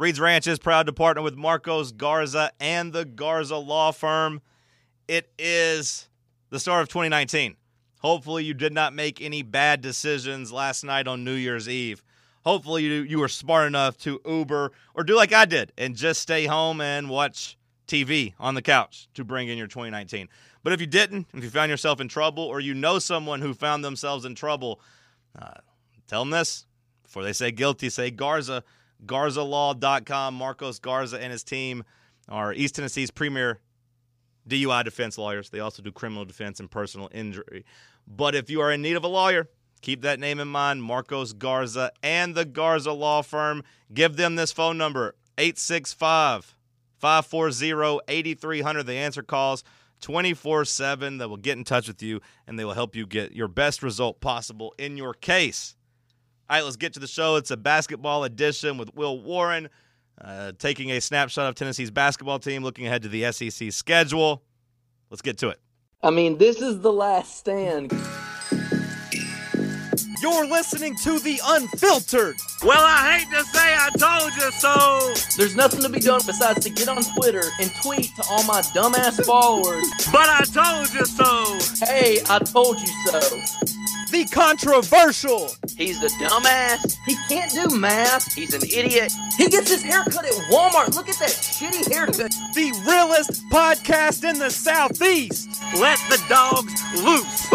Reed's Ranch is proud to partner with Marcos Garza and the Garza Law Firm. It is the start of 2019. Hopefully you did not make any bad decisions last night on New Year's Eve. Hopefully you were smart enough to Uber or do like I did and just stay home and watch TV on the couch to bring in your 2019. But if you didn't, if you found yourself in trouble or you know someone who found themselves in trouble, tell them this. Before they say guilty, say Garza. GarzaLaw.com. Marcos Garza and his team are East Tennessee's premier DUI defense lawyers. They also do criminal defense and personal injury. But if you are in need of a lawyer, keep that name in mind, Marcos Garza and the Garza Law Firm. Give them this phone number, 865-540-8300. They answer calls 24/7. They will get in touch with you, and they will help you get your best result possible in your case. All right, let's get to the show. It's a basketball edition with Will Warren, taking a snapshot of Tennessee's basketball team, looking ahead to the SEC schedule. Let's get to it. I mean, this is the last stand. You're listening to The Unfiltered. Well, I hate to say I told you so. There's nothing to be done besides to get on Twitter and tweet to all my dumbass followers. But I told you so. Hey, I told you so. The controversial. He's a dumbass. He can't do math. He's an idiot. He gets his haircut at Walmart. Look at that shitty haircut. The realest podcast in the Southeast. Let the dogs loose.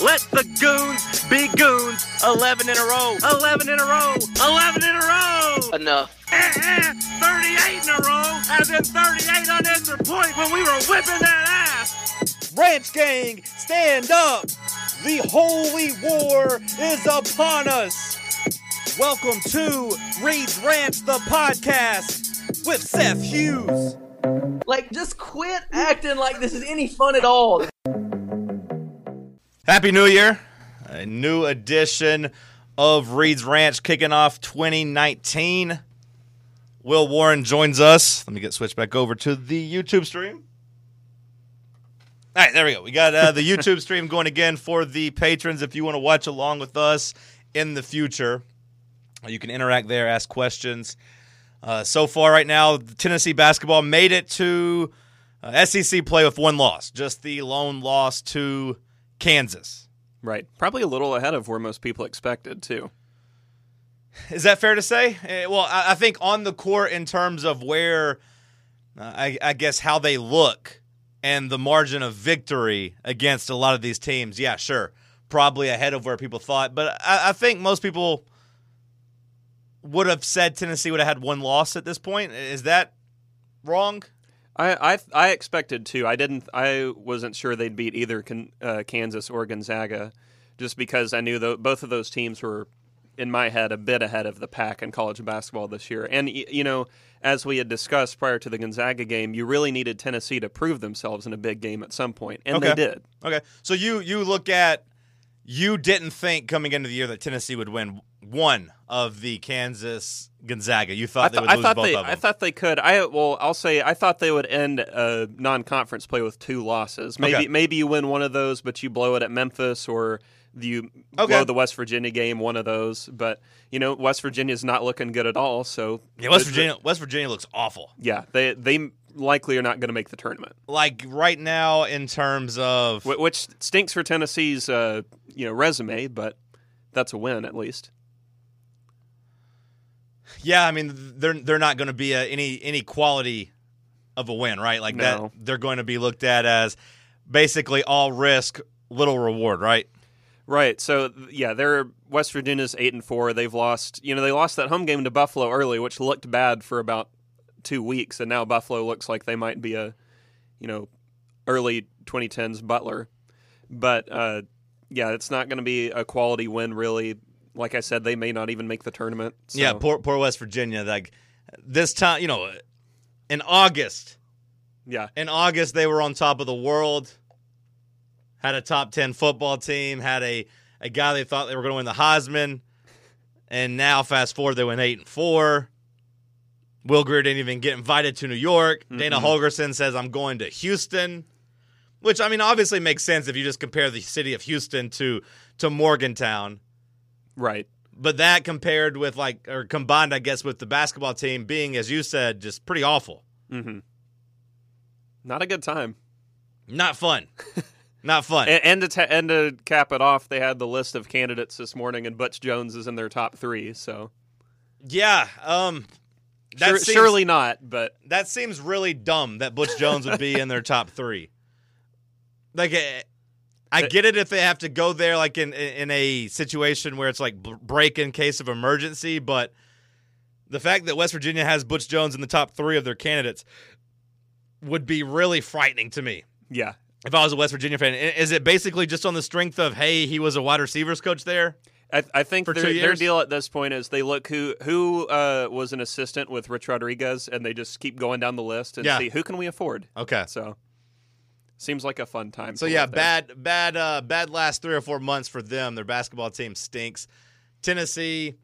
Let the goons be goons. 11 in a row. 11 in a row. 11 in a row. Enough. 38 in a row. As in 38 on extra point when we were whipping that ass. Ranch gang, stand up. The holy war is upon us. Welcome to Reed's Ranch, the podcast with Seth Hughes. Like, just quit acting like this is any fun at all. Happy New Year. A new edition of Reed's Ranch kicking off 2019. Will Warren joins us. Let me get switched back over to the YouTube stream. All right, there we go. We got the YouTube stream going again for the patrons. If you want to watch along with us in the future, you can interact there, ask questions. So far right now, Tennessee basketball made it to SEC play with one loss, just the lone loss to Kansas. Right. Probably a little ahead of where most people expected, too. Is that fair to say? Well, I think on the court in terms of where, I guess, how they look. And the margin of victory against a lot of these teams, yeah, sure, probably ahead of where people thought. But I think most people would have said Tennessee would have had one loss at this point. Is that wrong? I expected two. I wasn't sure they'd beat either Kansas or Gonzaga, just because I knew both of those teams were, in my head, a bit ahead of the pack in college basketball this year. And, you know, as we had discussed prior to the Gonzaga game, you really needed Tennessee to prove themselves in a big game at some point, and they did. Okay, so you look at – you didn't think coming into the year that Tennessee would win one of the Kansas-Gonzaga. You thought they would lose both of them. I thought they could. I'll say I thought they would end a non-conference play with two losses. Maybe you win one of those, but you blow it at Memphis or – blow the West Virginia game, one of those. But, you know, West Virginia's not looking good at all, so... Yeah, West Virginia looks awful. Yeah, they likely are not going to make the tournament. Like, right now, in terms of... Which stinks for Tennessee's, resume, but that's a win, at least. Yeah, I mean, they're not going to be any quality of a win, right? Like, no. They're going to be looked at as basically all risk, little reward, right? Right, so yeah, West Virginia's 8-4. They've lost, they lost that home game to Buffalo early, which looked bad for about 2 weeks, and now Buffalo looks like they might be a, early 2010s Butler. But yeah, it's not going to be a quality win, really. Like I said, they may not even make the tournament. So. Yeah, poor West Virginia. Like this time, in August. Yeah, in August they were on top of the world. Had a top 10 football team, had a guy they thought they were going to win the Heisman, and now fast forward they went 8-4. Will Greer didn't even get invited to New York. Mm-hmm. Dana Holgerson says, I'm going to Houston, which, I mean, obviously makes sense if you just compare the city of Houston to Morgantown. Right. But that compared with or combined, I guess, with the basketball team being, as you said, just pretty awful. Mm-hmm. Not a good time. Not fun. Not fun. And to cap it off, they had the list of candidates this morning, and Butch Jones is in their top three. So, yeah, surely not. But that seems really dumb that Butch Jones would be in their top three. I get it if they have to go there, in a situation where it's break in case of emergency. But the fact that West Virginia has Butch Jones in the top three of their candidates would be really frightening to me. Yeah. If I was a West Virginia fan, is it basically just on the strength of, hey, he was a wide receivers coach there? I think their deal at this point is they look who was an assistant with Rich Rodriguez, and they just keep going down the list and see who can we afford. Okay, so seems like a fun time. So yeah, bad last 3 or 4 months for them. Their basketball team stinks. Tennessee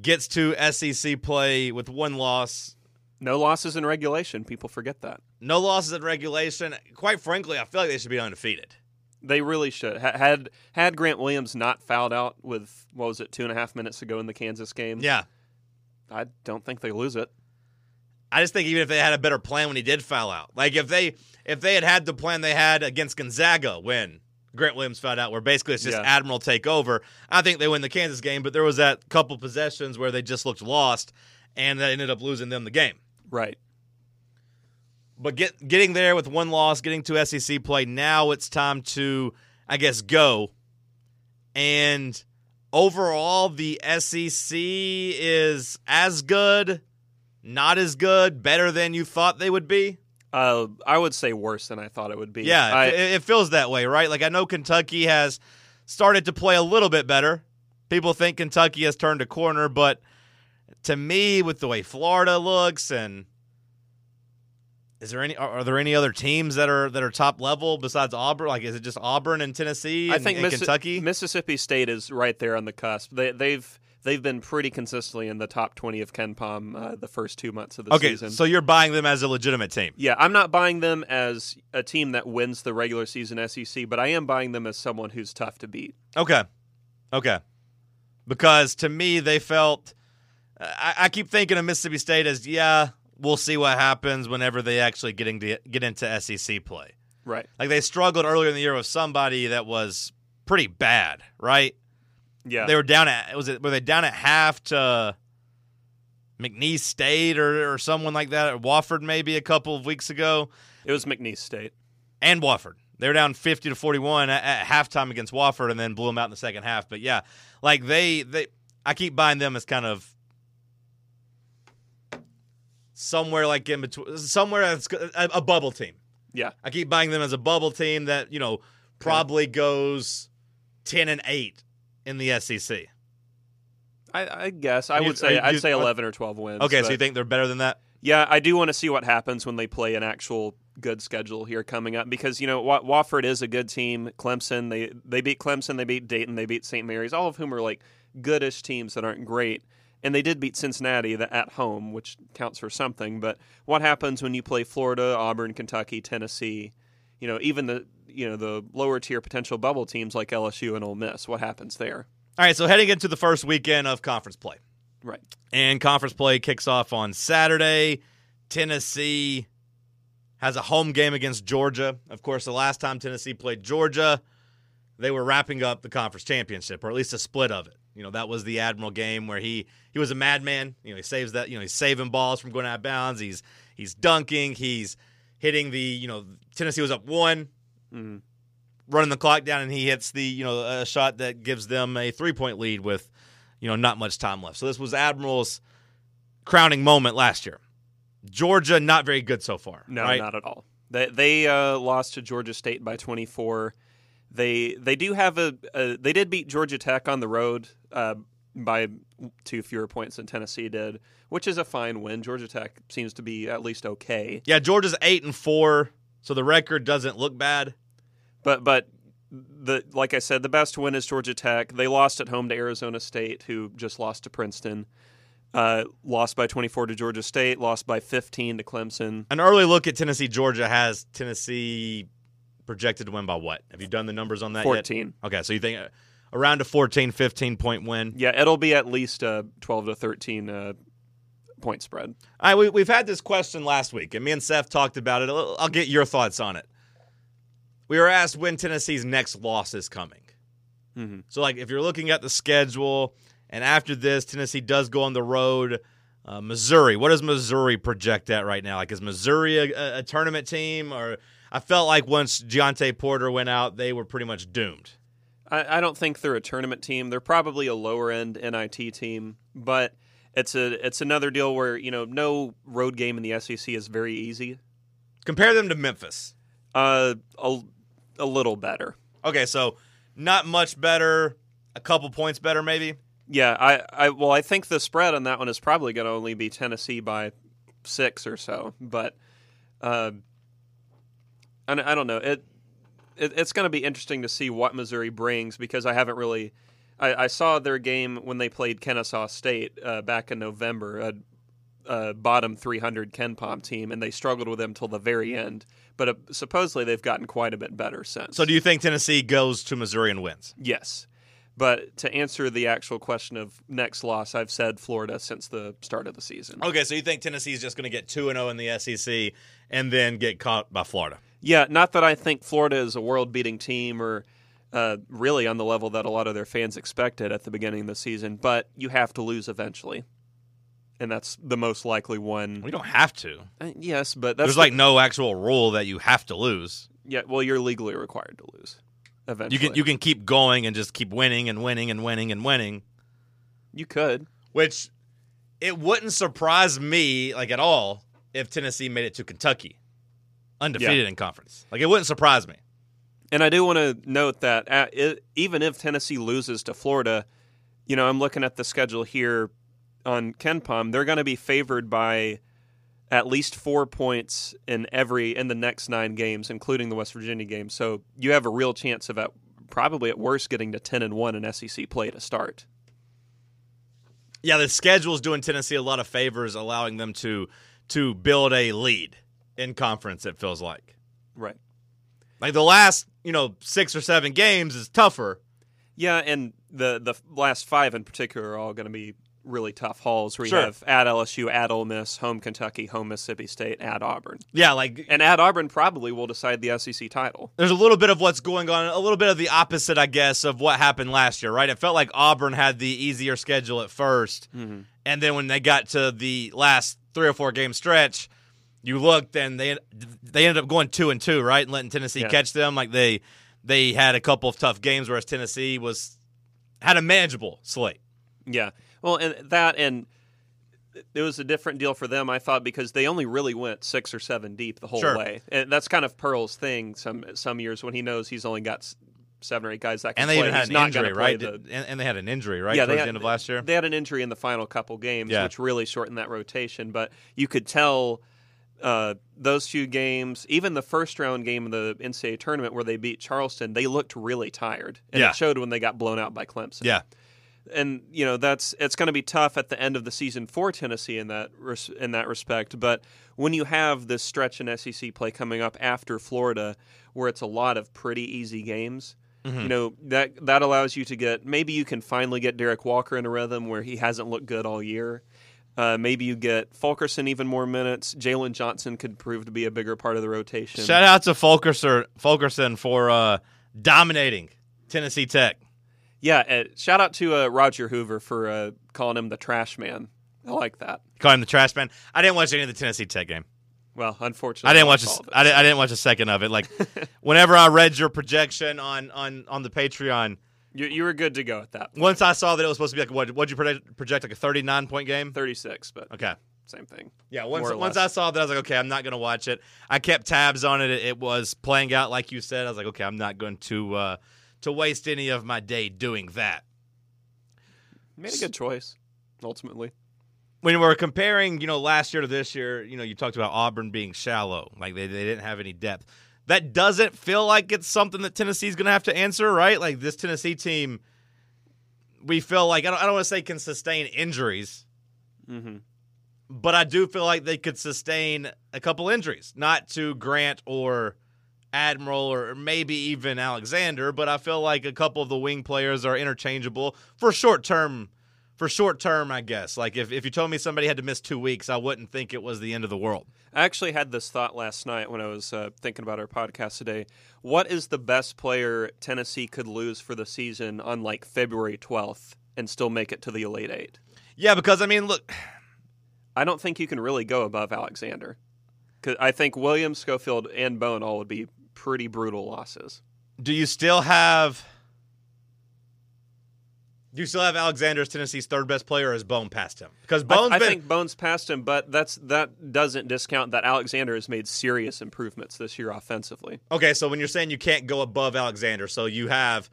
gets to SEC play with one loss. No losses in regulation. People forget that. No losses in regulation. Quite frankly, I feel like they should be undefeated. They really should. Had Grant Williams not fouled out with, 2.5 minutes ago in the Kansas game? Yeah. I don't think they lose it. I just think even if they had a better plan when he did foul out. If they had the plan they had against Gonzaga when Grant Williams fouled out, where basically it's just Admiral take over, I think they win the Kansas game, but there was that couple possessions where they just looked lost, and that ended up losing them the game. Right. But getting there with one loss, getting to SEC play, now it's time to, I guess, go. And overall, the SEC is as good, not as good, better than you thought they would be? I would say worse than I thought it would be. Yeah, it feels that way, right? I know Kentucky has started to play a little bit better. People think Kentucky has turned a corner, but to me, with the way Florida looks and... Are there any other teams that are top level besides Auburn? Is it just Auburn and Tennessee and, Kentucky? Mississippi State is right there on the cusp. They've been pretty consistently in the top 20 of Kenpom the first 2 months of the season. Okay, so you're buying them as a legitimate team. Yeah, I'm not buying them as a team that wins the regular season SEC, but I am buying them as someone who's tough to beat. Okay. Because to me, they felt I keep thinking of Mississippi State as, we'll see what happens whenever they actually get into SEC play. Right. They struggled earlier in the year with somebody that was pretty bad, right? Yeah. They were down at half to McNeese State or someone like that, or Wofford maybe a couple of weeks ago. It was McNeese State. And Wofford. They were down 50-41 at halftime against Wofford and then blew them out in the second half. But yeah, I keep buying them as kind of somewhere in between, somewhere a bubble team. Yeah, I keep buying them as a bubble team that probably goes 10-8 in the SEC. I guess I'd say 11 or 12 wins. Okay, so you think they're better than that? Yeah, I do want to see what happens when they play an actual good schedule here coming up because Wofford is a good team. Clemson, they beat Clemson, they beat Dayton, they beat St. Mary's, all of whom are goodish teams that aren't great. And they did beat Cincinnati at home, which counts for something. But what happens when you play Florida, Auburn, Kentucky, Tennessee, even the the lower tier potential bubble teams like LSU and Ole Miss? What happens there? All right, so heading into the first weekend of conference play. Right. And conference play kicks off on Saturday. Tennessee has a home game against Georgia. Of course, the last time Tennessee played Georgia, they were wrapping up the conference championship, or at least a split of it. That was the Admiral game where he was a madman. He saves that. He's saving balls from going out of bounds. He's dunking. He's hitting the. Tennessee was up one, running the clock down, and he hits the a shot that gives them a 3-point lead with not much time left. So this was Admiral's crowning moment last year. Georgia not very good so far. No, right? Not at all. They lost to Georgia State by 24. They do have they did beat Georgia Tech on the road by 2 fewer points than Tennessee did, which is a fine win. Georgia Tech seems to be at least okay. Yeah, Georgia's 8-4, so the record doesn't look bad. But the like I said, the best win is Georgia Tech. They lost at home to Arizona State, who just lost to Princeton. Lost by 24 to Georgia State. Lost by 15 to Clemson. An early look at Tennessee. Georgia has Tennessee projected to win by what? Have you done the numbers on that 14. Yet? 14. Okay, so you think around a 14, 15-point win. Yeah, it'll be at least a 12 to 13 point spread. All right, we've had this question last week, and me and Seth talked about it. I'll get your thoughts on it. We were asked when Tennessee's next loss is coming. Mm-hmm. So, like, if you're looking at the schedule, and after this, Tennessee does go on the road. Missouri, what does Missouri project at right now? Like, is Missouri a tournament team? Or I felt like once Deontay Porter went out, they were pretty much doomed. I don't think they're a tournament team. They're probably a lower-end NIT team, but it's another deal where, you know, no road game in the SEC is very easy. Compare them to Memphis. A little better. Okay, so not much better, a couple points better maybe? Yeah, I think the spread on that one is probably going to only be Tennessee by 6 or so, but I don't know. It's going to be interesting to see what Missouri brings, because I haven't really – I saw their game when they played Kennesaw State back in November, a bottom 300 Kenpom team, and they struggled with them till the very end. But supposedly they've gotten quite a bit better since. So do you think Tennessee goes to Missouri and wins? Yes. But to answer the actual question of next loss, I've said Florida since the start of the season. Okay, so you think Tennessee's just going to get 2-0 in the SEC and then get caught by Florida? Yeah, not that I think Florida is a world-beating team or really on the level that a lot of their fans expected at the beginning of the season, but you have to lose eventually, and that's the most likely one. We don't have to. Yes, but that's... There's like no actual rule that you have to lose. Yeah, well, you're legally required to lose eventually. You can keep going and just keep winning and winning and winning and winning. You could. Which, it wouldn't surprise me like at all if Tennessee made it to Kentucky. Undefeated in conference. Like, it wouldn't surprise me. And I do want to note that even if Tennessee loses to Florida, you know, I'm looking at the schedule here on KenPom. They're going to be favored by at least 4 points in the next 9 games, including the West Virginia game. So you have a real chance of at worst getting to 10-1 in SEC play to start. Yeah, the schedule's doing Tennessee a lot of favors, allowing them to build a lead in conference, it feels like. Right. Like the last, 6 or 7 games is tougher. Yeah, and the last 5 in particular are all going to be really tough hauls where you have at LSU, at Ole Miss, home Kentucky, home Mississippi State, at Auburn. Yeah, and at Auburn probably will decide the SEC title. There's a little bit of what's going on, a little bit of the opposite, I guess, of what happened last year, right? It felt like Auburn had the easier schedule at first, and then when they got to the last 3 or 4 game stretch, you looked, and they ended up going 2-2, right, and letting Tennessee catch them. Like they had a couple of tough games, whereas Tennessee had a manageable slate. Yeah, well, and it was a different deal for them, I thought, because they only really went 6 or 7 deep the whole way, and that's kind of Pearl's thing. Some years when he knows he's only got 7 or 8 guys that can play, and they had an injury, right? And they had an injury, right? Yeah, towards the end of last year, they had an injury in the final couple games, which really shortened that rotation. But you could tell. Those few games, even the first round game of the NCAA tournament where they beat Charleston, they looked really tired. And it showed when they got blown out by Clemson. Yeah. And, it's going to be tough at the end of the season for Tennessee in that respect. But when you have this stretch in SEC play coming up after Florida where it's a lot of pretty easy games, that allows you to get – maybe you can finally get Derek Walker in a rhythm where he hasn't looked good all year. Maybe you get Fulkerson even more minutes. Jalen Johnson could prove to be a bigger part of the rotation. Shout out to Fulkerson for dominating Tennessee Tech. Yeah, shout out to Roger Hoover for calling him the trash man. I like that. Calling him the trash man. I didn't watch any of the Tennessee Tech game. Well, unfortunately, I didn't watch a second of it. Like, whenever I read your projection on the Patreon. You were good to go at that point. Once I saw that it was supposed to be like, what'd you project, like a 39-point game? 36, but okay. Same thing. Yeah, once I saw that, I was like, okay, I'm not going to watch it. I kept tabs on it. It was playing out like you said. I was like, okay, I'm not going to waste any of my day doing that. You made a good choice, ultimately. When we're comparing, last year to this year, you talked about Auburn being shallow. Like, they didn't have any depth. That doesn't feel like it's something that Tennessee's going to have to answer, right? Like, this Tennessee team, we feel like, I don't want to say can sustain injuries, but I do feel like they could sustain a couple injuries, not to Grant or Admiral or maybe even Alexander, but I feel like a couple of the wing players are interchangeable for short term, I guess. Like if you told me somebody had to miss 2 weeks, I wouldn't think it was the end of the world. I actually had this thought last night when I was thinking about our podcast today. What is the best player Tennessee could lose for the season on like February 12th and still make it to the Elite Eight? Yeah, because I mean, look, I don't think you can really go above Alexander. Cause I think Williams, Schofield, and Bone all would be pretty brutal losses. Do you still have Alexander as Tennessee's third best player, or is Bone past him? Because I think Bone's past him, but that doesn't discount that Alexander has made serious improvements this year offensively. Okay, so when you're saying you can't go above Alexander, so you have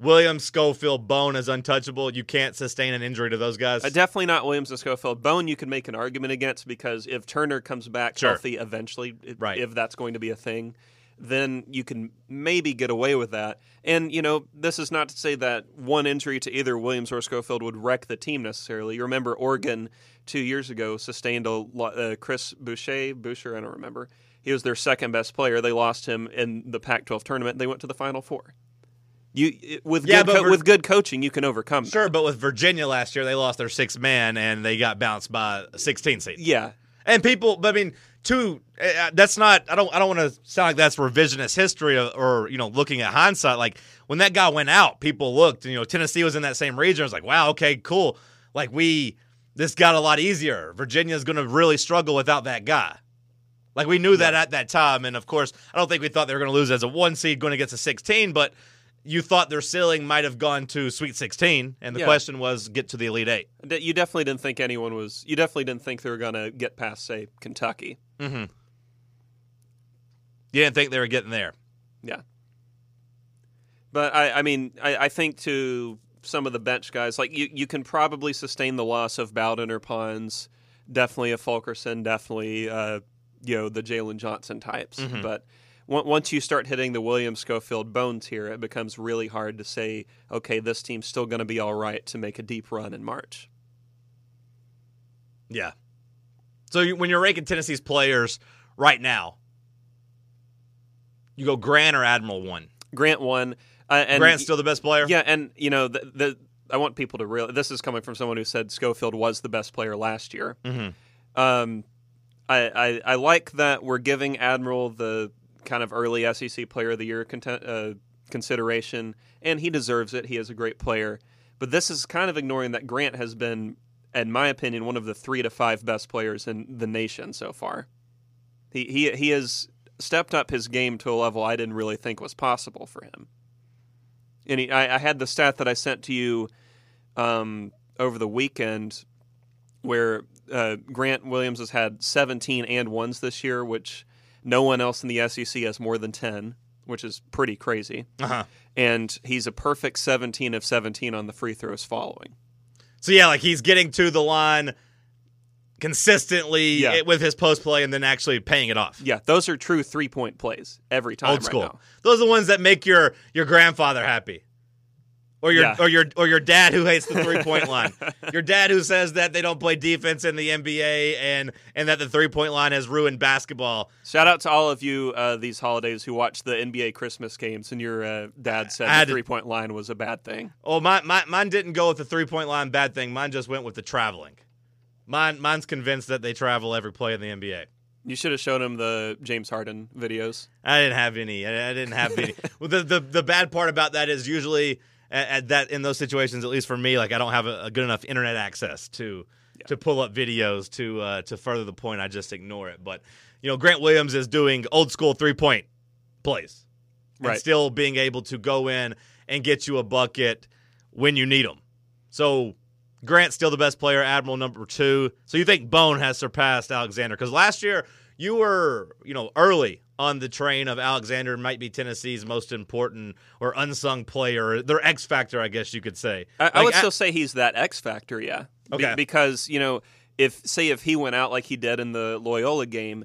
Williams, Schofield, Bone as untouchable. You can't sustain an injury to those guys. Definitely not Williams and Schofield. Bone you can make an argument against because if Turner comes back healthy eventually, right, if that's going to be a thing, then you can maybe get away with that. And, you know, this is not to say that one injury to either Williams or Schofield would wreck the team necessarily. You remember Oregon 2 years ago sustained Chris Boucher, I don't remember. He was their second best player. They lost him in the Pac-12 tournament. They went to the Final Four. With good coaching, you can overcome that. Sure, but with Virginia last year, they lost their sixth man, and they got bounced by a 16 seed. Yeah. And people, but I mean, that's not, I don't want to sound like that's revisionist history or you know, looking at hindsight. Like, when that guy went out, people looked, and, you know, Tennessee was in that same region. I was like, wow, okay, cool. Like, this got a lot easier. Virginia's going to really struggle without that guy. Like, we knew that at that time, and, of course, I don't think we thought they were going to lose as a one seed going against a 16, but you thought their ceiling might have gone to Sweet 16, and the question was get to the Elite Eight. You definitely didn't think you definitely didn't think they were going to get past, say, Kentucky. Mm-hmm. You didn't think they were getting there. Yeah. But, I mean, I think to some of the bench guys, like you can probably sustain the loss of Bowden or Pons, definitely a Fulkerson, definitely, you know, the Jalen Johnson types. Mm-hmm. But once you start hitting the Williams, Schofield, Bone tier, it becomes really hard to say, okay, this team's still going to be all right to make a deep run in March. Yeah. So when you're ranking Tennessee's players right now, you go Grant or Admiral 1? Grant 1. And Grant's still the best player? Yeah, and, you know, I want people to realize, this is coming from someone who said Schofield was the best player last year. Mm-hmm. I like that we're giving Admiral the kind of early SEC Player of the Year consideration, and he deserves it. He is a great player. But this is kind of ignoring that Grant has been, in my opinion, one of the 3 to 5 best players in the nation so far. He has stepped up his game to a level I didn't really think was possible for him. And I had the stat that I sent to you over the weekend where Grant Williams has had 17 and ones this year, which no one else in the SEC has more than 10, which is pretty crazy. Uh-huh. And he's a perfect 17 of 17 on the free throws following. So, yeah, like he's getting to the line consistently with his post play and then actually paying it off. Yeah, those are true three-point plays every time. Old school. Right now. Those are the ones that make your grandfather happy. Or your dad who hates the three-point line. Your dad who says that they don't play defense in the NBA and that the three-point line has ruined basketball. Shout out to all of you these holidays who watch the NBA Christmas games and your dad said the three-point line was a bad thing. Oh, mine didn't go with the three-point line bad thing. Mine just went with the traveling. Mine's convinced that they travel every play in the NBA. You should have shown him the James Harden videos. I didn't have any. Well, the bad part about that is usually – at that, in those situations, at least for me, like I don't have a good enough internet access to pull up videos to further the point. I just ignore it. But you know, Grant Williams is doing old school 3-point plays, and still being able to go in and get you a bucket when you need them. So Grant's still the best player. Admiral number 2. So you think Bone has surpassed Alexander? Because last year you were early on the train of Alexander might be Tennessee's most important or unsung player, their X factor, I guess you could say. I would still say he's that X factor, yeah. Okay. Because, if he went out like he did in the Loyola game,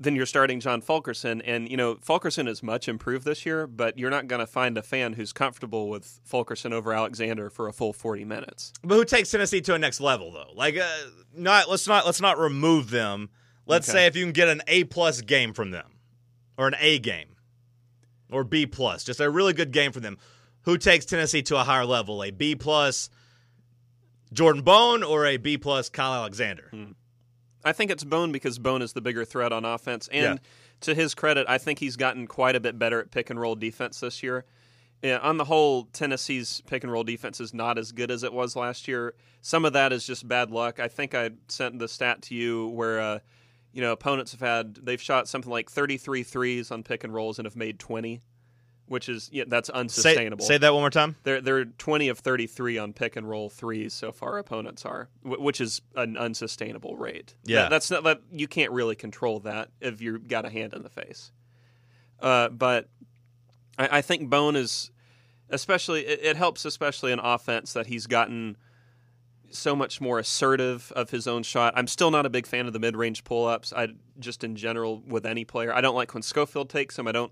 then you're starting John Fulkerson. And, Fulkerson is much improved this year, but you're not going to find a fan who's comfortable with Fulkerson over Alexander for a full 40 minutes. But who takes Tennessee to a next level, though? Like, let's not remove them. Let's say if you can get an A-plus game from them. Or an A game. or B+. Just a really good game for them. Who takes Tennessee to a higher level, a B+ Jordan Bone or a B+ Kyle Alexander? I think it's Bone because Bone is the bigger threat on offense. And to his credit, I think he's gotten quite a bit better at pick-and-roll defense this year. Yeah, on the whole, Tennessee's pick-and-roll defense is not as good as it was last year. Some of that is just bad luck. I think I sent the stat to you where opponents have had – they've shot something like 33 threes on pick-and-rolls and have made 20, which is that's unsustainable. Say that one more time. They're 20 of 33 on pick-and-roll threes so far opponents are, which is an unsustainable rate. Yeah. That's not you can't really control that if you've got a hand in the face. But I think Bone is – Especially, it helps especially in offense that he's gotten so much more assertive of his own shot. I'm still not a big fan of the mid-range pull-ups. I just in general with any player, I don't like when Schofield takes them. I'm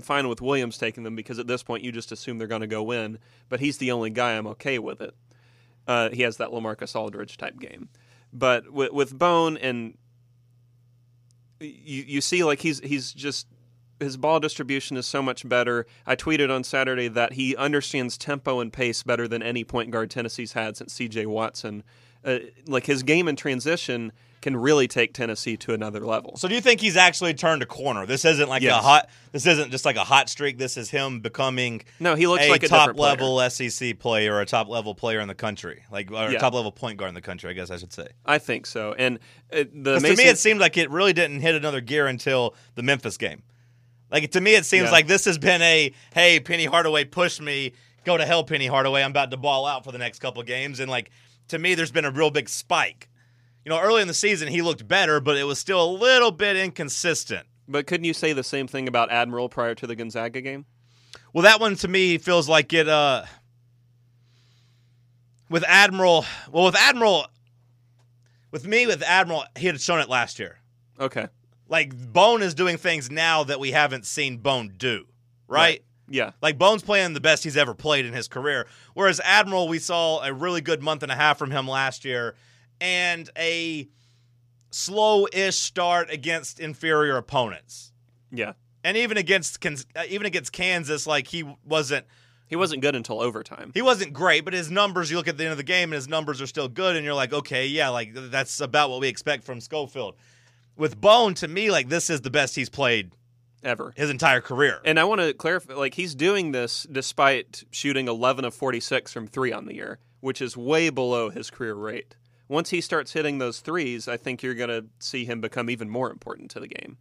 fine with Williams taking them because at this point you just assume they're going to go in. But he's the only guy I'm okay with it. He has that LaMarcus Aldridge type game, but with Bone and you see like he's just. His ball distribution is so much better. I tweeted on Saturday that he understands tempo and pace better than any point guard Tennessee's had since C.J. Watson. His game in transition can really take Tennessee to another level. So do you think he's actually turned a corner? This isn't like This isn't just like a hot streak. This is him becoming a top-level SEC player or a top-level player in the country, a top-level point guard in the country, I guess I should say. I think so. And to me, it seemed like it really didn't hit another gear until the Memphis game. To me, it seems like this has been Penny Hardaway pushed me, go to hell, Penny Hardaway, I'm about to ball out for the next couple games. And, to me, there's been a real big spike. Early in the season, he looked better, but it was still a little bit inconsistent. But couldn't you say the same thing about Admiral prior to the Gonzaga game? Well, that one, to me, feels like it with Admiral, he had shown it last year. Okay. Bone is doing things now that we haven't seen Bone do, right? Yeah. Bone's playing the best he's ever played in his career, whereas Admiral, we saw a really good month and a half from him last year and a slow-ish start against inferior opponents. Yeah. And even against Kansas, he wasn't good until overtime. He wasn't great, but his numbers, you look at the end of the game, and his numbers are still good, and you're that's about what we expect from Schofield. With Bone, to me, this is the best he's played ever, his entire career. And I want to clarify, he's doing this despite shooting 11 of 46 from three on the year, which is way below his career rate. Once he starts hitting those threes, I think you're going to see him become even more important to the game.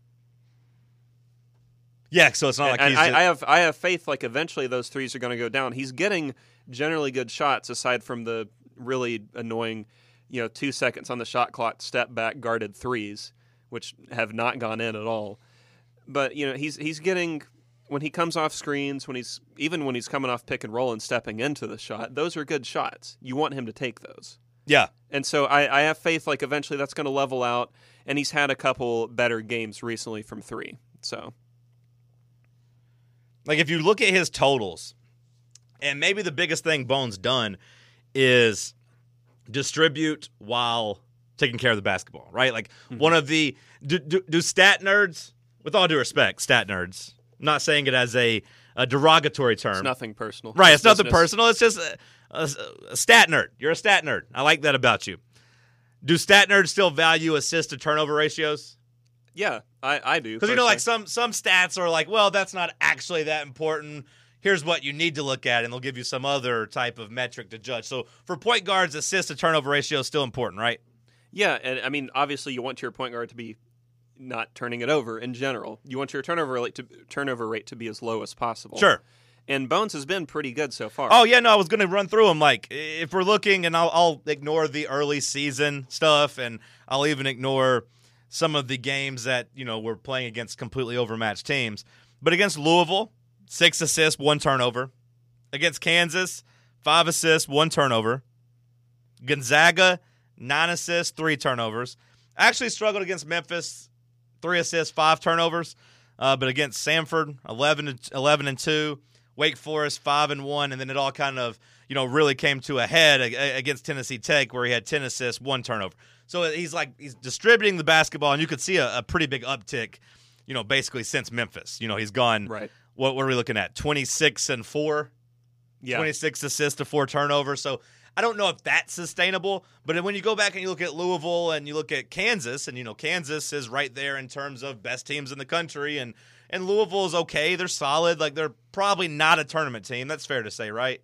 Yeah, so it's not like he's... I have faith, eventually those threes are going to go down. He's getting generally good shots, aside from the really annoying, 2 seconds on the shot clock, step back, guarded threes, which have not gone in at all. But, he's getting, when he comes off screens, when he's coming off pick and roll and stepping into the shot, those are good shots. You want him to take those. Yeah. And so I have faith, eventually that's going to level out, and he's had a couple better games recently from three. So, if you look at his totals, and maybe the biggest thing Bone's done is distribute while taking care of the basketball, right? One of the do stat nerds, with all due respect, stat nerds, I'm not saying it as a derogatory term. It's nothing personal. Right, it's nothing personal. It's just a stat nerd. You're a stat nerd. I like that about you. Do stat nerds still value assist-to-turnover ratios? Yeah, I do. Because, some stats are that's not actually that important. Here's what you need to look at, and they'll give you some other type of metric to judge. So for point guards, assist-to-turnover ratio is still important, right? Yeah, and obviously you want your point guard to be not turning it over in general. You want your turnover rate to be as low as possible. Sure. And Bones has been pretty good so far. Oh, yeah, no, I was going to run through him. If we're looking, and I'll ignore the early season stuff, and I'll even ignore some of the games that, we're playing against completely overmatched teams. But against Louisville, 6 assists, 1 turnover. Against Kansas, 5 assists, 1 turnover. Gonzaga, 9 assists, 3 turnovers. I actually struggled against Memphis, 3 assists, 5 turnovers. But against Samford, 11 and 2. Wake Forest, 5 and 1. And then it all kind of, really came to a head against Tennessee Tech where he had 10 assists, 1 turnover. So he's distributing the basketball, and you could see a pretty big uptick you know, basically since Memphis. You know, he's gone, right. What are we looking at, 26-4? Yeah. 26 assists to 4 turnovers. So I don't know if that's sustainable, but when you go back and you look at Louisville and you look at Kansas, and, you know, Kansas is right there in terms of best teams in the country, and Louisville is okay. They're solid. Like, they're probably not a tournament team. That's fair to say, right?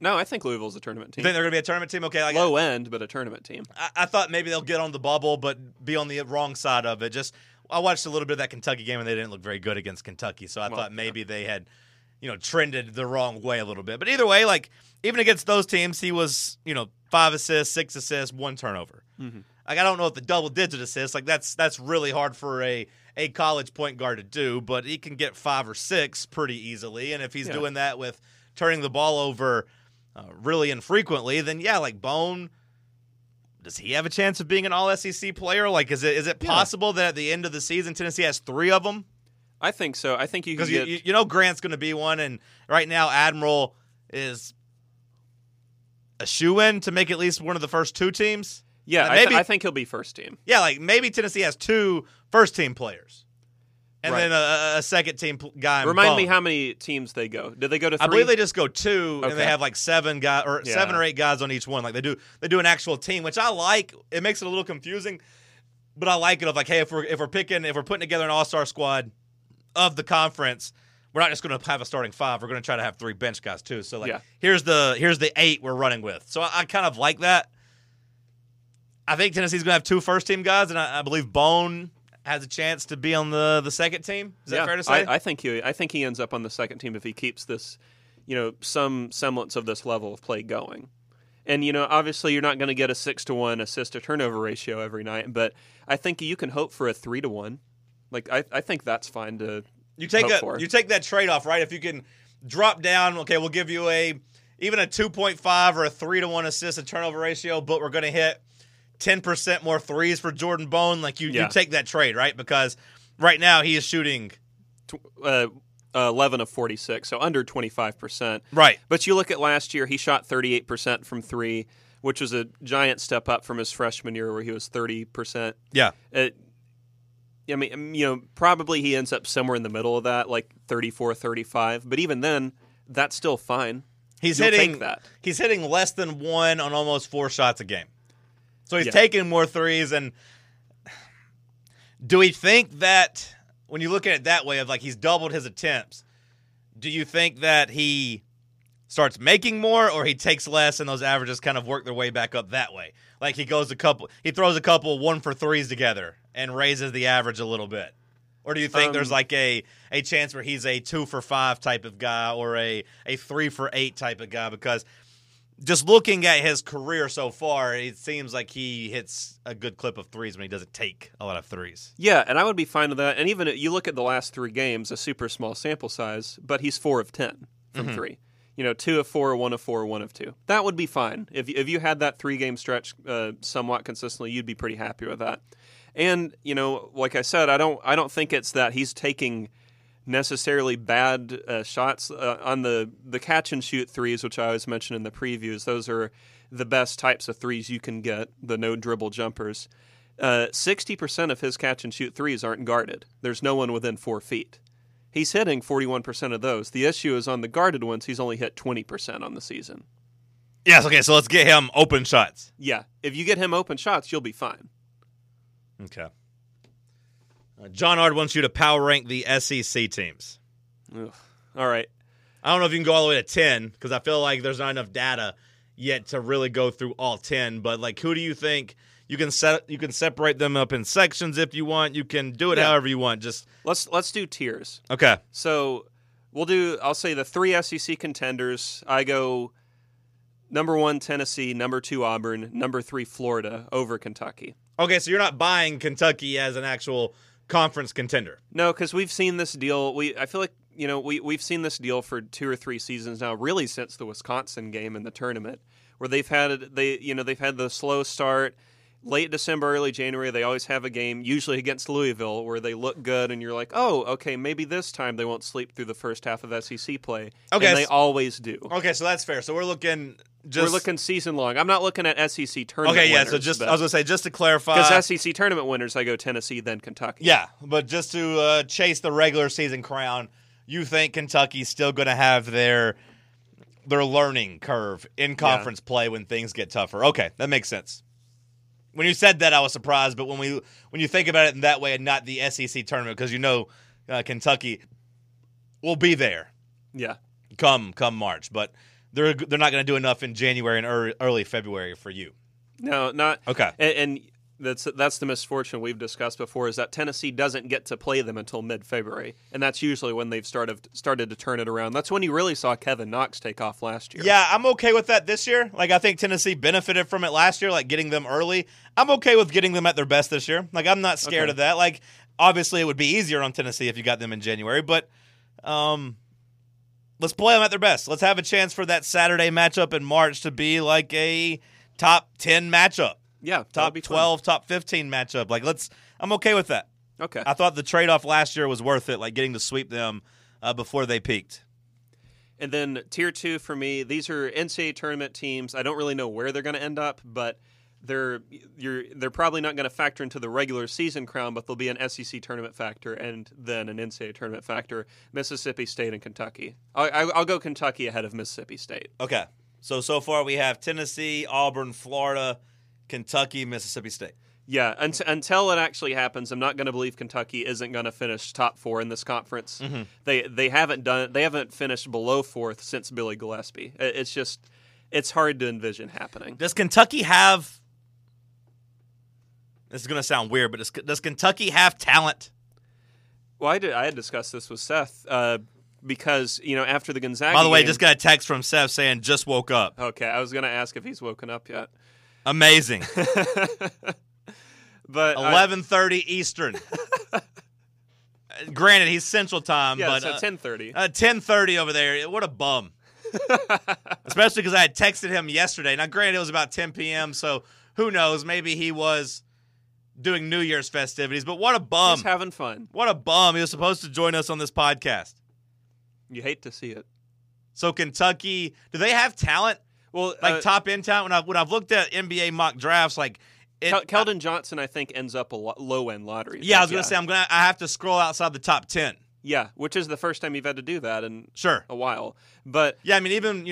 No, I think Louisville's a tournament team. You think they're going to be a tournament team? Okay, like low end, but a tournament team. I thought maybe they'll get on the bubble, but be on the wrong side of it. Just, I watched a little bit of that Kentucky game, and they didn't look very good against Kentucky. So I thought maybe they had, you know, trended the wrong way a little bit. But either way, like, even against those teams, he was, you know, 5 assists, 6 assists, 1 turnover. Mm-hmm. Like, I don't know if the double-digit assists, like, that's really hard for a college point guard to do, but he can get 5 or 6 pretty easily. And if he's doing that with turning the ball over really infrequently, then, yeah, like, Bone, does he have a chance of being an all-SEC player? Like, is it possible that at the end of the season Tennessee has 3 of them? I think so. I think you can get... You know Grant's going to be one, and right now Admiral is a shoo-in to make at least one of the first 2 teams. Yeah, I think he'll be first team. Yeah, like, maybe Tennessee has 2 first-team players. And then a second-team guy. Remind me how many teams they go. Did they go to 3? I believe they just go 2, and they have like 7 or 8 guys on each one. Like, they do an actual team, which I like. It makes it a little confusing, but I like it. Of like, hey, if we're putting together an all-star squad of the conference, we're not just going to have a starting 5. We're going to try to have 3 bench guys too. So like, here's the 8 we're running with. So I kind of like that. I think Tennessee's going to have 2 first-team guys, and I believe Bone has a chance to be on the second team. Is that fair to say? I think he ends up on the second team if he keeps this, you know, some semblance of this level of play going. And, you know, obviously you're not going to get a 6-to-1 assist to turnover ratio every night, but I think you can hope for a 3-to-1. Like, I think that's fine to hope for. You take that trade-off, right? If you can drop down, okay, we'll give you even a 2.5 or a 3-to-1 assist and turnover ratio, but we're going to hit 10% more threes for Jordan Bone. Like, you take that trade, right? Because right now he is shooting 11 of 46, so under 25%. Right. But you look at last year, he shot 38% from 3, which was a giant step up from his freshman year where he was 30%. Yeah. I mean, you know, probably he ends up somewhere in the middle of that, like 34, 35. But even then, that's still fine. He's hitting less than 1 on almost 4 shots a game. So he's taking more threes. And do we think that when you look at it that way of like he's doubled his attempts, do you think that he starts making more or he takes less and those averages kind of work their way back up that way? Like he throws a couple 1-for-3s together and raises the average a little bit. Or do you think there's like a chance where he's a 2-for-5 type of guy or a 3-for-8 type of guy? Because just looking at his career so far, it seems like he hits a good clip of threes when he doesn't take a lot of threes. Yeah, and I would be fine with that. And even if you look at the last 3 games, a super small sample size, but he's 4 of 10 from 3. You know, 2 of 4, 1 of 4, 1 of 2. That would be fine. If you had that 3-game stretch somewhat consistently, you'd be pretty happy with that. And, you know, like I said, I don't think it's that he's taking necessarily bad shots on the catch and shoot threes, which I always mention in the previews. Those are the best types of threes you can get, the no dribble jumpers. 60% of his catch and shoot threes aren't guarded. There's no one within 4 feet. He's hitting 41% of those. The issue is on the guarded ones. He's only hit 20% on the season. Yes. Okay. So let's get him open shots. Yeah. If you get him open shots, you'll be fine. Okay. John Ard wants you to power rank the SEC teams. Ugh. All right. I don't know if you can go all the way to 10 because I feel like there's not enough data yet to really go through all 10. But like, who do you think you can separate them up in sections if you want? You can do it however you want. Just let's do tiers. Okay. So I'll say the 3 SEC contenders. I go number 1 Tennessee, number 2 Auburn, number 3 Florida over Kentucky. Okay, so you're not buying Kentucky as an actual conference contender. No, because we've seen this deal. I feel like, you know, we've seen this deal for 2 or 3 seasons now, really since the Wisconsin game in the tournament, where they've had the slow start, late December, early January. They always have a game, usually against Louisville, where they look good, and you're like, oh, okay, maybe this time they won't sleep through the first half of SEC play. Okay, and they always do. Okay, so that's fair. So we're looking We're looking season long. I'm not looking at SEC tournament winners. Okay, yeah, so I was going to say, just to clarify. Because SEC tournament winners, I go Tennessee, then Kentucky. Yeah, but just to chase the regular season crown, you think Kentucky's still going to have their learning curve in conference play when things get tougher. Okay, that makes sense. When you said that, I was surprised, but when you think about it in that way and not the SEC tournament, because you know Kentucky will be there. Yeah. Come March, but they're not going to do enough in January and early February for you. No, not okay. And that's the misfortune we've discussed before is that Tennessee doesn't get to play them until mid-February, and that's usually when they've started to turn it around. That's when you really saw Kevin Knox take off last year. Yeah, I'm okay with that this year. Like, I think Tennessee benefited from it last year, like getting them early. I'm okay with getting them at their best this year. Like, I'm not scared of that. Like, obviously, it would be easier on Tennessee if you got them in January, but let's play them at their best. Let's have a chance for that Saturday matchup in March to be like a top 10 matchup. Yeah, top 12, top 15 matchup. Like, I'm okay with that. Okay, I thought the trade-off last year was worth it, like getting to sweep them before they peaked. And then tier two for me, these are NCAA tournament teams. I don't really know where they're going to end up, but they're probably not going to factor into the regular season crown, but they'll be an SEC tournament factor and then an NCAA tournament factor. Mississippi State and Kentucky. I'll go Kentucky ahead of Mississippi State. Okay, so far we have Tennessee, Auburn, Florida, Kentucky, Mississippi State. Yeah, until it actually happens, I'm not going to believe Kentucky isn't going to finish top four in this conference. Mm-hmm. They haven't done it. They haven't finished below fourth since Billy Gillespie. It's just it's hard to envision happening. Does Kentucky have? This is going to sound weird, but does Kentucky have talent? Well, I had discussed this with Seth because after the Gonzaga. By the way, just got a text from Seth saying just woke up. Okay, I was going to ask if he's woken up yet. Amazing. But 11:30 Eastern. Granted, he's Central Time, but so 10:30. 10:30 over there. What a bum. Especially because I had texted him yesterday. Now, granted, it was about 10 p.m., so who knows? Maybe he was doing New Year's festivities, but what a bum. He's having fun. What a bum. He was supposed to join us on this podcast. You hate to see it. So Kentucky, do they have talent? Well, like top-end talent, when I've looked at NBA mock drafts, like Keldon Johnson, I think, ends up a low-end lottery. Yeah, I was going to say, I have to scroll outside the top 10. Yeah, which is the first time you've had to do that in a while. But yeah, I mean, even,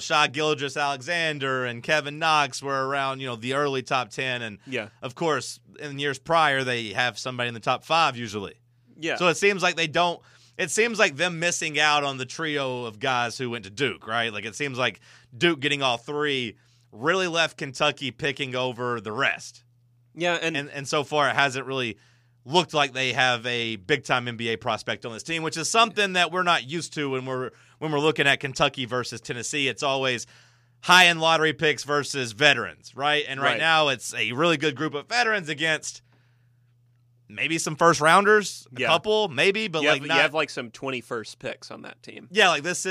Shai Gilgeous-Alexander and Kevin Knox were around, the early top 10. And, of course, in years prior, they have somebody in the top 5 usually. Yeah. So it seems like they don't. It seems like them missing out on the trio of guys who went to Duke, right? Like, it seems like Duke getting all three really left Kentucky picking over the rest. Yeah, and so far it hasn't really looked like they have a big-time NBA prospect on this team, which is something that we're not used to when we're looking at Kentucky versus Tennessee. It's always high-end lottery picks versus veterans, right? And right now it's a really good group of veterans against – maybe some first-rounders, a couple, maybe, but you have like some 21st picks on that team. Yeah, like this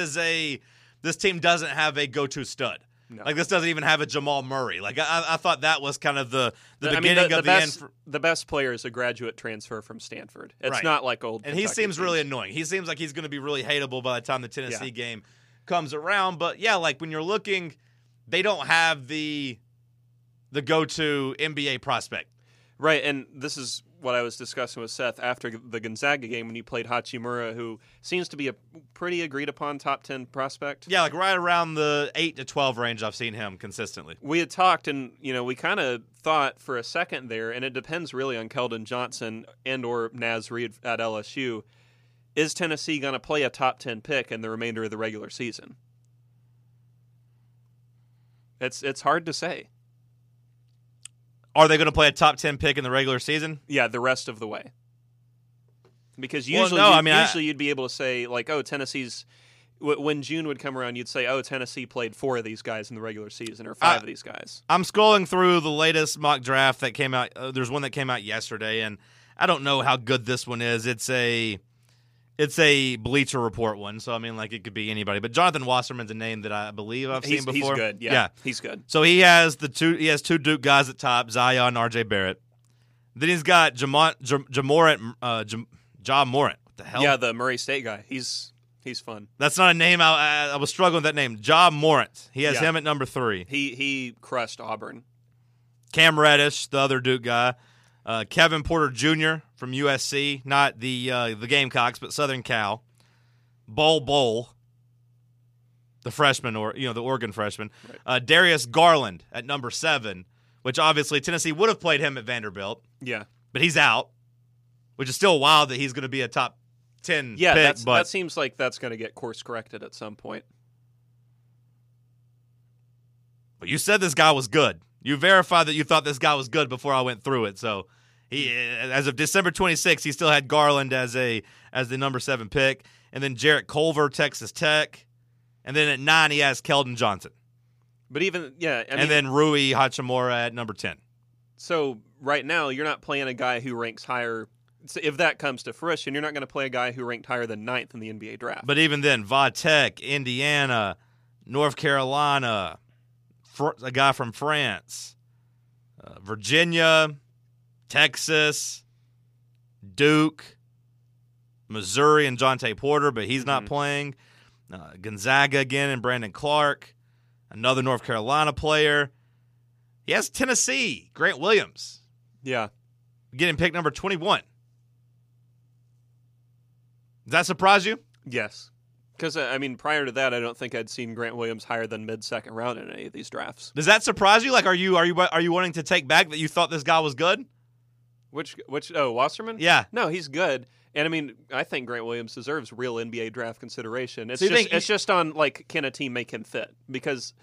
team doesn't have a go-to stud. No. Like, this doesn't even have a Jamal Murray. Like, I thought that was kind of the beginning of the best, end. The best player is a graduate transfer from Stanford. It's not like old Kentucky. And he seems really annoying. He seems like he's going to be really hateable by the time the Tennessee game comes around. But, like, when you're looking, they don't have the go-to NBA prospect. Right, and this is what I was discussing with Seth after the Gonzaga game when you played Hachimura, who seems to be a pretty agreed-upon top 10 prospect. Yeah, like right around the 8 to 12 range I've seen him consistently. We had talked and, we kind of thought for a second there, and it depends really on Keldon Johnson and or Naz Reed at LSU, is Tennessee going to play a top 10 pick in the remainder of the regular season? It's hard to say. Are they going to play a top 10 pick in the regular season? Yeah, the rest of the way. Because usually, you'd be able to say, like, oh, Tennessee's – when June would come around, you'd say, oh, Tennessee played 4 of these guys in the regular season or 5 of these guys. I'm scrolling through the latest mock draft that came out. There's one that came out yesterday, and I don't know how good this one is. It's a Bleacher Report one, so, it could be anybody. But Jonathan Wasserman's a name that I believe I've seen before. He's good, yeah. He's good. So he has two Duke guys at top, Zion and R.J. Barrett. Then he's got Ja Morant. What the hell? Yeah, the Murray State guy. He's He's fun. That's not a name. I was struggling with that name. Ja Morant. He has him at number 3. He crushed Auburn. Cam Reddish, the other Duke guy. Kevin Porter Jr. from USC. Not the Gamecocks, but Southern Cal. Bol, the freshman, or the Oregon freshman. Right. Darius Garland at number 7, which obviously Tennessee would have played him at Vanderbilt. Yeah. But he's out, which is still wild that he's going to be a top 10 pick. Yeah, that seems like that's going to get course corrected at some point. But you said this guy was good. You verified that you thought this guy was good before I went through it. So, as of December 26th, he still had Garland as the number 7 pick. And then Jarrett Culver, Texas Tech. And then at 9, he has Keldon Johnson. But even, and then Rui Hachimura at number 10. So, right now, you're not playing a guy who ranks higher. So if that comes to fruition, you're not going to play a guy who ranked higher than 9th in the NBA draft. But even then, Va Tech, Indiana, North Carolina, a guy from France, Virginia, Texas, Duke, Missouri, and Deontay Porter, but he's not playing. Gonzaga again and Brandon Clark, another North Carolina player. He has Tennessee, Grant Williams. Yeah. Getting pick number 21. Does that surprise you? Yes. Because, prior to that, I don't think I'd seen Grant Williams higher than mid-second round in any of these drafts. Does that surprise you? Like, are you wanting to take back that you thought this guy was good? Which Wasserman? Yeah. No, he's good. And, I think Grant Williams deserves real NBA draft consideration. It's just on, like, can a team make him fit? Because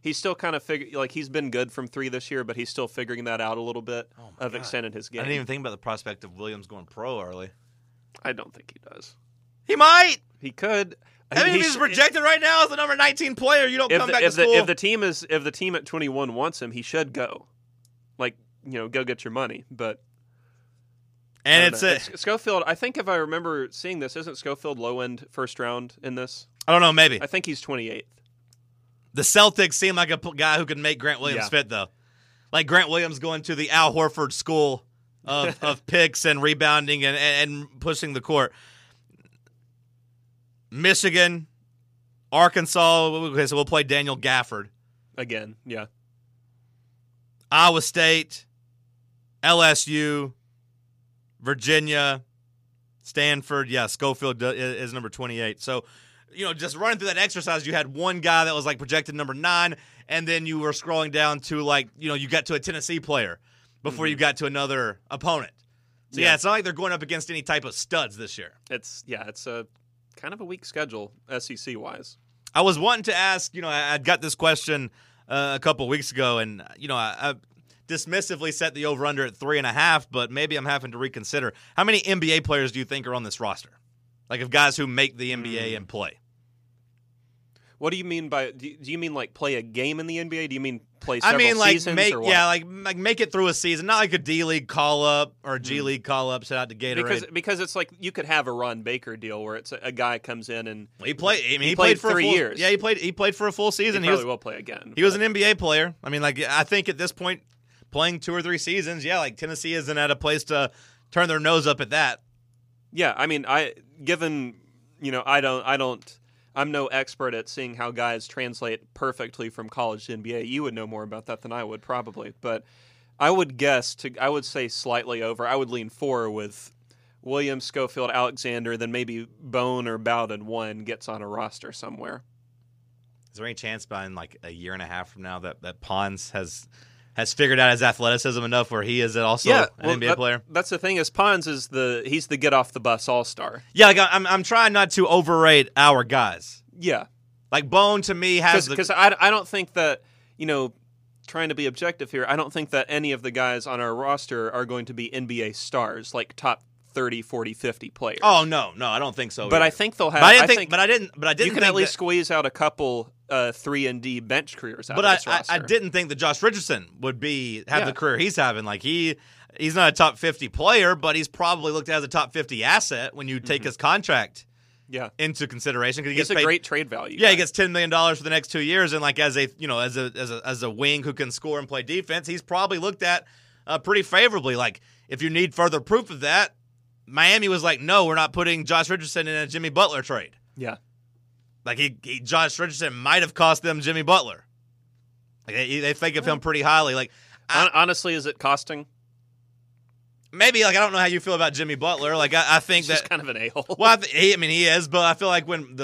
he's still kind of he's been good from 3 this year, but he's still figuring that out a little bit extending his game. I didn't even think about the prospect of Williams going pro early. I don't think he does. He might. He could. He's projected right now as the number 19 player. You don't come back to school. If the team at 21 wants him, he should go. Go get your money. But Schofield. I think if I remember seeing this, isn't Schofield low end first round in this? I don't know. Maybe. I think he's 28th. The Celtics seem like a guy who could make Grant Williams fit, though. Like Grant Williams going to the Al Horford school of picks and rebounding and pushing the court. Michigan, Arkansas. Okay, so we'll play Daniel Gafford. Again, yeah. Iowa State, LSU, Virginia, Stanford. Yeah, Schofield is number 28. So, just running through that exercise, you had one guy that was, projected number 9, and then you were scrolling down to, you got to a Tennessee player before you got to another opponent. So, yeah, it's not like they're going up against any type of studs this year. It's a kind of a weak schedule, SEC-wise. I was wanting to ask, I'd got this question a couple weeks ago, and, I dismissively set the over-under at 3.5, but maybe I'm having to reconsider. How many NBA players do you think are on this roster? Of guys who make the NBA and play? What do you mean by? Do you mean play a game in the NBA? Do you mean play several seasons? Make, or what? Yeah, like make it through a season, not like a D League call up or a G League call up. Shout out to Gatorade because it's you could have a Ron Baker deal where it's a guy comes in and he played for 3 years. Yeah, he played for a full season. He probably will play again. He was an NBA player. I think at this point, playing 2 or 3 seasons. Yeah, Tennessee isn't at a place to turn their nose up at that. Yeah, I'm no expert at seeing how guys translate perfectly from college to NBA. You would know more about that than I would probably, but I would say slightly over. I would lean 4 with Williams, Schofield, Alexander, then maybe Bone or Bowden one gets on a roster somewhere. Is there any chance by a year and a half from now that Pons has figured out his athleticism enough where he is also an NBA player? That's the thing is Pons is he's the get-off-the-bus all-star. Yeah, I'm trying not to overrate our guys. Yeah. Bone, to me, has because I don't think that, trying to be objective here, I don't think that any of the guys on our roster are going to be NBA stars, top 30, 40, 50 players. Oh, no, I don't think so. But either. I think they'll have... But I didn't. You can at least squeeze out a couple 3-and-D bench careers out of this roster. But I didn't think that Josh Richardson would have the career he's having. He's not a top 50 player, but he's probably looked at as a top 50 asset when you take his contract into consideration. He's a great trade value. Yeah, he gets $10 million for the next 2 years, and as a wing who can score and play defense, he's probably looked at pretty favorably. If you need further proof of that, Miami was like, no, we're not putting Josh Richardson in a Jimmy Butler trade. Yeah. Like, he Josh Richardson might have cost them Jimmy Butler. Like, they think of him pretty highly. Like, honestly, is it costing? Maybe. Like, I don't know how you feel about Jimmy Butler. Like, I think that's kind of an a-hole. Well, he is, but I feel like when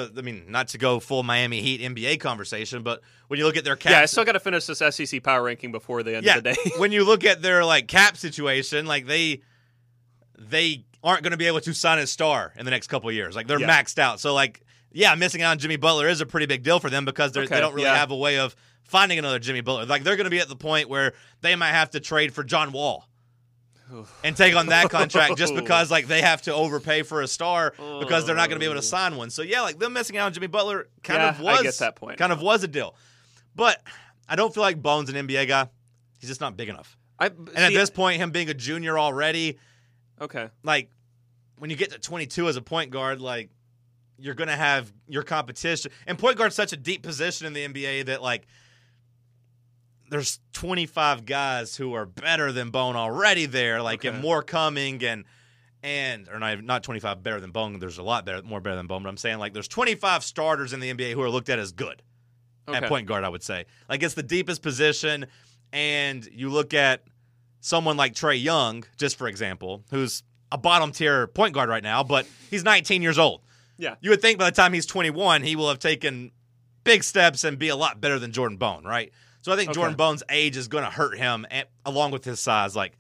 not to go full Miami Heat NBA conversation, but when you look at their cap, I still got to finish this SEC power ranking before the end of the day. When you look at their like cap situation, like they aren't going to be able to sign a star in the next couple of years. Like, they're maxed out. So, like, missing out on Jimmy Butler is a pretty big deal for them because they don't really have a way of finding another Jimmy Butler. Like, they're going to be at the point where they might have to trade for John Wall and take on that contract just because, like, they have to overpay for a star because they're not going to be able to sign one. So, like, them missing out on Jimmy Butler kind of was a deal. But I don't feel like Bone's an NBA guy. He's just not big enough. At this point, him being a junior already, like, when you get to 22 as a point guard, like, you're going to have your competition. And point guard's such a deep position in the NBA that, like, there's 25 guys who are better than Bone already there, like, and more coming, or not 25 better than Bone. There's a lot more better than Bone, but I'm saying, like, there's 25 starters in the NBA who are looked at as good at point guard, I would say. Like, it's the deepest position, and you look at someone like Trae Young, just for example, who's a bottom-tier point guard right now, but he's 19 years old. Yeah. You would think by the time he's 21, he will have taken big steps and be a lot better than Jordan Bone, right? So I think Jordan Bone's age is going to hurt him along with his size. Like,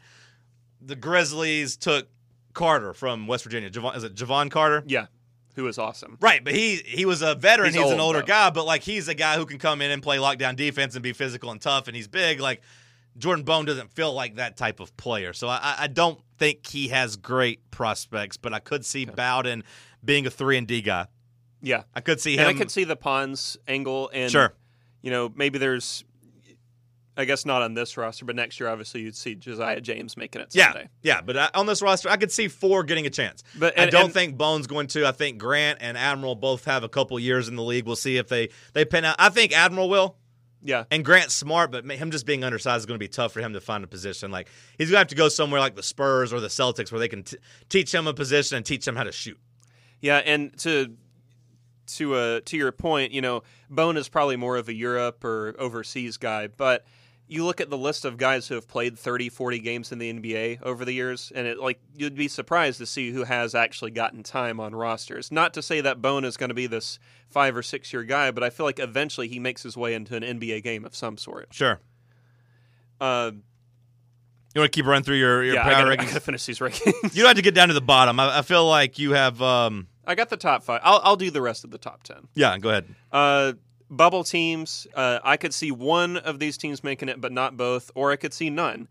the Grizzlies took Carter from West Virginia. Is it Javon Carter? Yeah, who was awesome. Right, but he was a veteran. He's an older guy, but, like, he's a guy who can come in and play lockdown defense and be physical and tough, and he's big. Like, Jordan Bone doesn't feel like that type of player. So I don't think he has great prospects, but I could see Bowden being a 3-and-D guy. Yeah. I could see him. And I could see the Pons angle. And, you know, maybe there's, I guess not on this roster, but next year, obviously, you'd see Josiah James making it someday. Yeah, but on this roster, I could see four getting a chance. But I don't think Bone's going to. I think Grant and Admiral both have a couple years in the league. We'll see if they pan out. I think Admiral will. Yeah. And Grant's smart, but him just being undersized is going to be tough for him to find a position. Like, he's going to have to go somewhere like the Spurs or the Celtics where they can teach him a position and teach him how to shoot. Yeah, and to your point, you know, Bone is probably more of a Europe or overseas guy, but you look at the list of guys who have played 30, 40 games in the NBA over the years, and you'd be surprised to see who has actually gotten time on rosters. Not to say that Bone is going to be this 5- or 6-year guy, but I feel like eventually he makes his way into an NBA game of some sort. Sure. You want to keep running through your power rankings? I got to finish these rankings. You don't have to get down to the bottom. I feel like you have... I got the top 5. I'll do the rest of the top 10. Yeah, go ahead. Bubble teams, I could see one of these teams making it, but not both, or I could see none.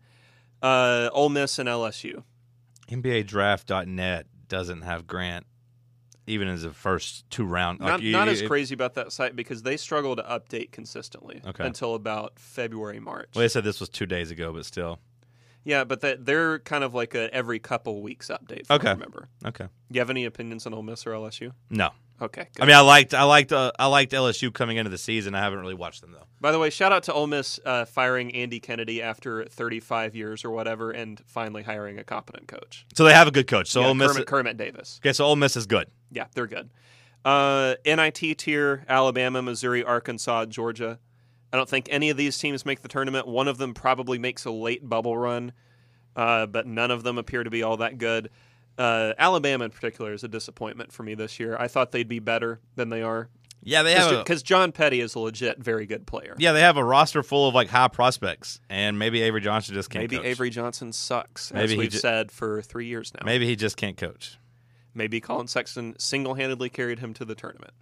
Ole Miss and LSU. NBADraft.net doesn't have Grant, even as the first 2 rounds. Not as crazy about that site because they struggle to update consistently until about February, March. Well, they said this was 2 days ago, but still. Yeah, but they're kind of like a every couple weeks update, if I remember. Okay. Do you have any opinions on Ole Miss or LSU? No. Okay. Good. I mean, I liked LSU coming into the season. I haven't really watched them though. By the way, shout out to Ole Miss firing Andy Kennedy after 35 years or whatever, and finally hiring a competent coach. So they have a good coach. So Ole Miss, Kermit Davis. Okay, so Ole Miss is good. Yeah, they're good. NIT tier: Alabama, Missouri, Arkansas, Georgia. I don't think any of these teams make the tournament. One of them probably makes a late bubble run, but none of them appear to be all that good. Alabama in particular is a disappointment for me this year. I thought they'd be better than they are. Yeah, they have because John Petty is a legit very good player. Yeah, they have a roster full of like high prospects, and maybe Avery Johnson just can't. Maybe Avery Johnson sucks, as we've said for 3 years now. Maybe he just can't coach. Maybe Colin Sexton single-handedly carried him to the tournament.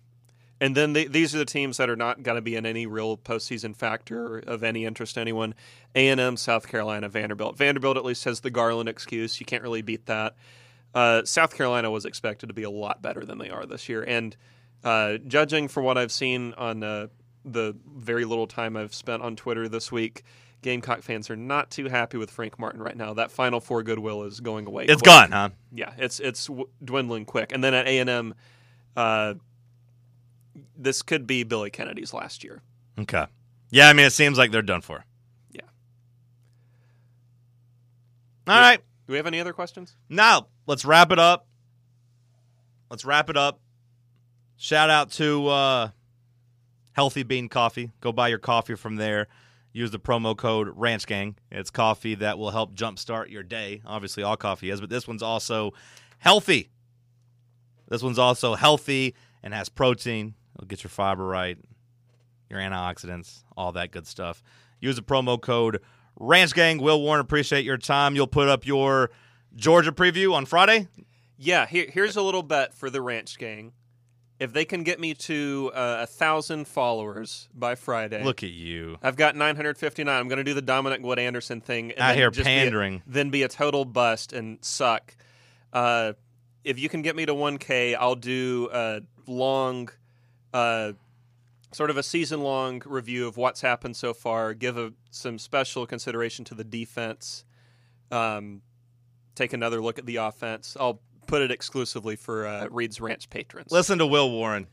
And then these are the teams that are not going to be in any real postseason factor of any interest to anyone. A&M, South Carolina, Vanderbilt. Vanderbilt at least has the Garland excuse. You can't really beat that. South Carolina was expected to be a lot better than they are this year. And judging from what I've seen on the very little time I've spent on Twitter this week, Gamecock fans are not too happy with Frank Martin right now. That Final Four goodwill is going away. It's gone, huh? Yeah, it's dwindling quick. And then at A&M, this could be Billy Kennedy's last year. Okay. Yeah, I mean, it seems like they're done for. Yeah. All right. Do we have any other questions? No. Let's wrap it up. Shout out to Healthy Bean Coffee. Go buy your coffee from there. Use the promo code RANCHGANG. It's coffee that will help jumpstart your day. Obviously, all coffee is, but this one's also healthy. This one's also healthy and has protein. It'll get your fiber right, your antioxidants, all that good stuff. Use the promo code RANCHGANG. Will Warren, appreciate your time. You'll put up your Georgia preview on Friday? Yeah, here's a little bet for the Ranch Gang. If they can get me to 1,000 followers by Friday. Look at you. I've got 959. I'm going to do the Dominic Wood-Anderson thing. And out here pandering. Then be a total bust and suck. If you can get me to 1K, I'll do a long, sort of a season-long review of what's happened so far, give some special consideration to the defense, take another look at the offense. I'll put it exclusively for Reed's Ranch patrons. Listen to Will Warren.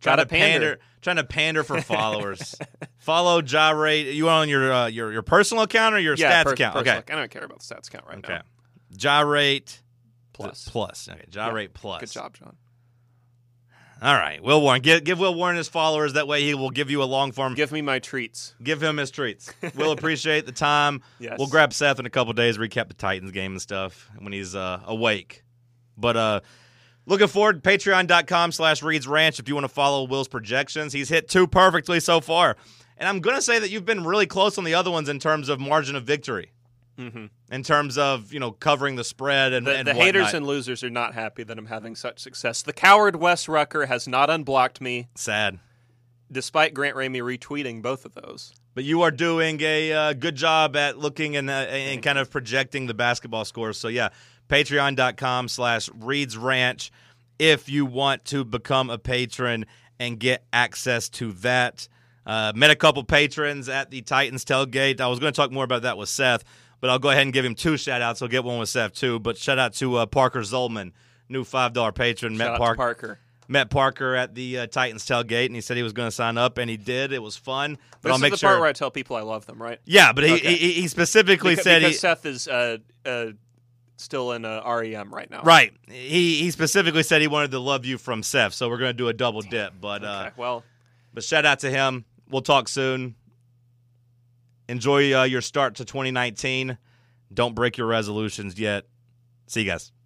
Trying to pander for followers. Follow Ja Ray. You on your personal account or your stats account? Okay. I don't care about the stats account right now. Ja Rate Plus. Okay. Ja Rate Plus. Good job, John. All right. Will Warren. Give Will Warren his followers. That way he will give you a long form. Give me my treats. Give him his treats. We'll appreciate the time. Yes. We'll grab Seth in a couple days, recap the Titans game and stuff when he's awake. But looking forward, patreon.com/Reed's Ranch if you want to follow Will's projections. He's hit two perfectly so far. And I'm going to say that you've been really close on the other ones in terms of margin of victory, in terms of, covering the spread and the haters and losers are not happy that I'm having such success. The coward Wes Rucker has not unblocked me. Sad. Despite Grant Ramey retweeting both of those. But you are doing a good job at looking and kind of projecting the basketball scores. So, yeah. Patreon.com/Reed's Ranch if you want to become a patron and get access to that. Met a couple patrons at the Titans tailgate. I was going to talk more about that with Seth, but I'll go ahead and give him two shout-outs. I'll get one with Seth, too. But shout-out to Parker Zolman, new $5 patron. Met Parker at the Titans tailgate, and he said he was going to sign up, and he did. It was fun. But this is the part where I tell people I love them, right? Yeah, but he specifically said because Seth is still in REM right now. Right. He specifically said he wanted to love you from Seth, so we're going to do a double dip. But okay, but shout out to him. We'll talk soon. Enjoy your start to 2019. Don't break your resolutions yet. See you guys.